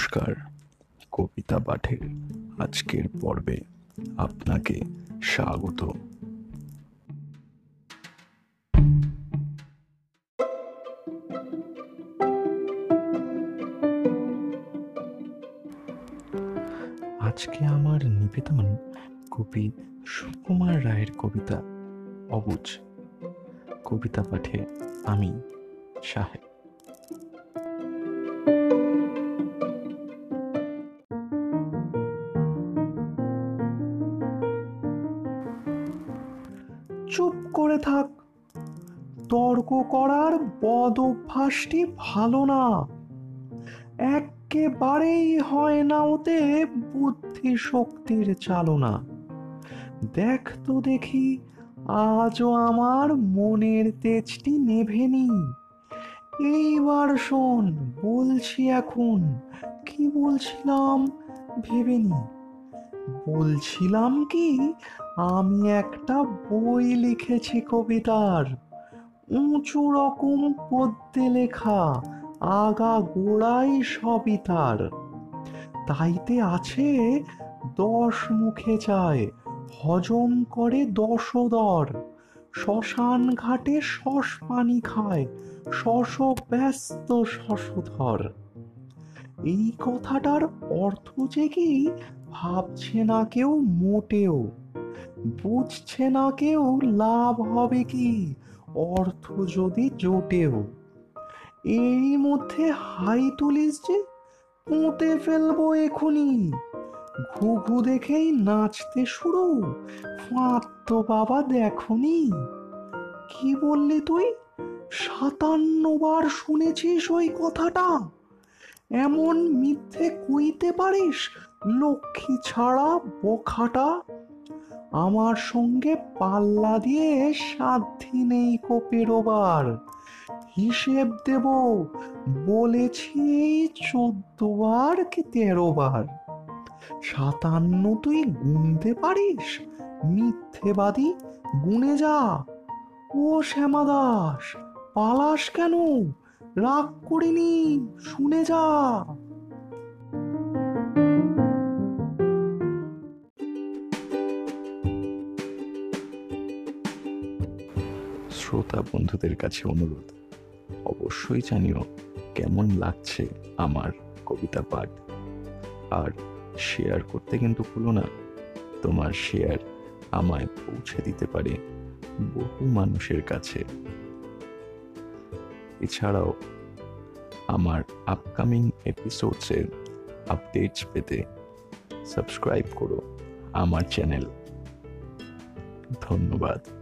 নমস্কার, কবিতা পাঠের আজকের পর্বে আপনাকে স্বাগত। আজকে আমার নিবেদন কবি সুকুমার রায়ের কবিতা অবুঝ। কবিতা পাঠে আমি সাহেব। চুপ করে থাক, তর্ক করার বদ অভ্যাসটি ভালো না, একেবারেই হয় না ওতে বুদ্ধি শক্তির চালনা। দেখ তো দেখি, আজও আমার মনের তেজটি নেভেনি। এইবার শোন, বলছি এখন কি বলছিলাম ভেবেনি। বলছিলাম কি, আমি একটা বই লিখেছি কবিতার, উঁচু রকম পদ্যে লেখা, আগা গোড়াই সবই তার। তাইতে আছে 10 মুখে চায়, হজম করে দশোদর, শ্মশান ঘাটে শশ পানি খায়, শশ ব্যস্ত শশধর। এই কথাটার অর্থ যে কি ভাবছে না কেউ, মোটেও বুঝছে না কেউ। লাভ হবে কি অর্থ যদি জোটেও। এই মধ্যে হাই তুলিস যে, পুঁতে ফেলবো এখুনি। ঘুঘু দেখেই নাচতে শুরু, ফাঁত তো বাবা দেখনি। কি বললি তুই? 57 বার শুনেছিস ওই কথাটা? এমন মিথ্যে কইতে পারিস লক্ষ্মী ছাড়া বখাটা? আমার সঙ্গে পাল্লা দিয়ে সাধ্যি নেই কোপেরোবার। হিসেব দেব বলেছি 14 বার কি 13 বার। 57 তুই গুনতে পারিস? মিথ্যেবাদী, গুনে যা। ও শ্যামা দাস, পালাস কেন? রাগ করিনি, শুনে যা। শ্রোতা বন্ধুদের কাছে অনুরোধ, অবশ্যই জানিও কেমন লাগছে আমার কবিতা পাঠ। আর শেয়ার করতে কিন্তু ভুলো না। তোমার শেয়ার আমায় পৌঁছে দিতে পারে বহু মানুষের কাছে। এছাড়াও আমার আপকামিং এপিসোডসের আপডেটস পেতে সাবস্ক্রাইব করো আমার চ্যানেল। ধন্যবাদ।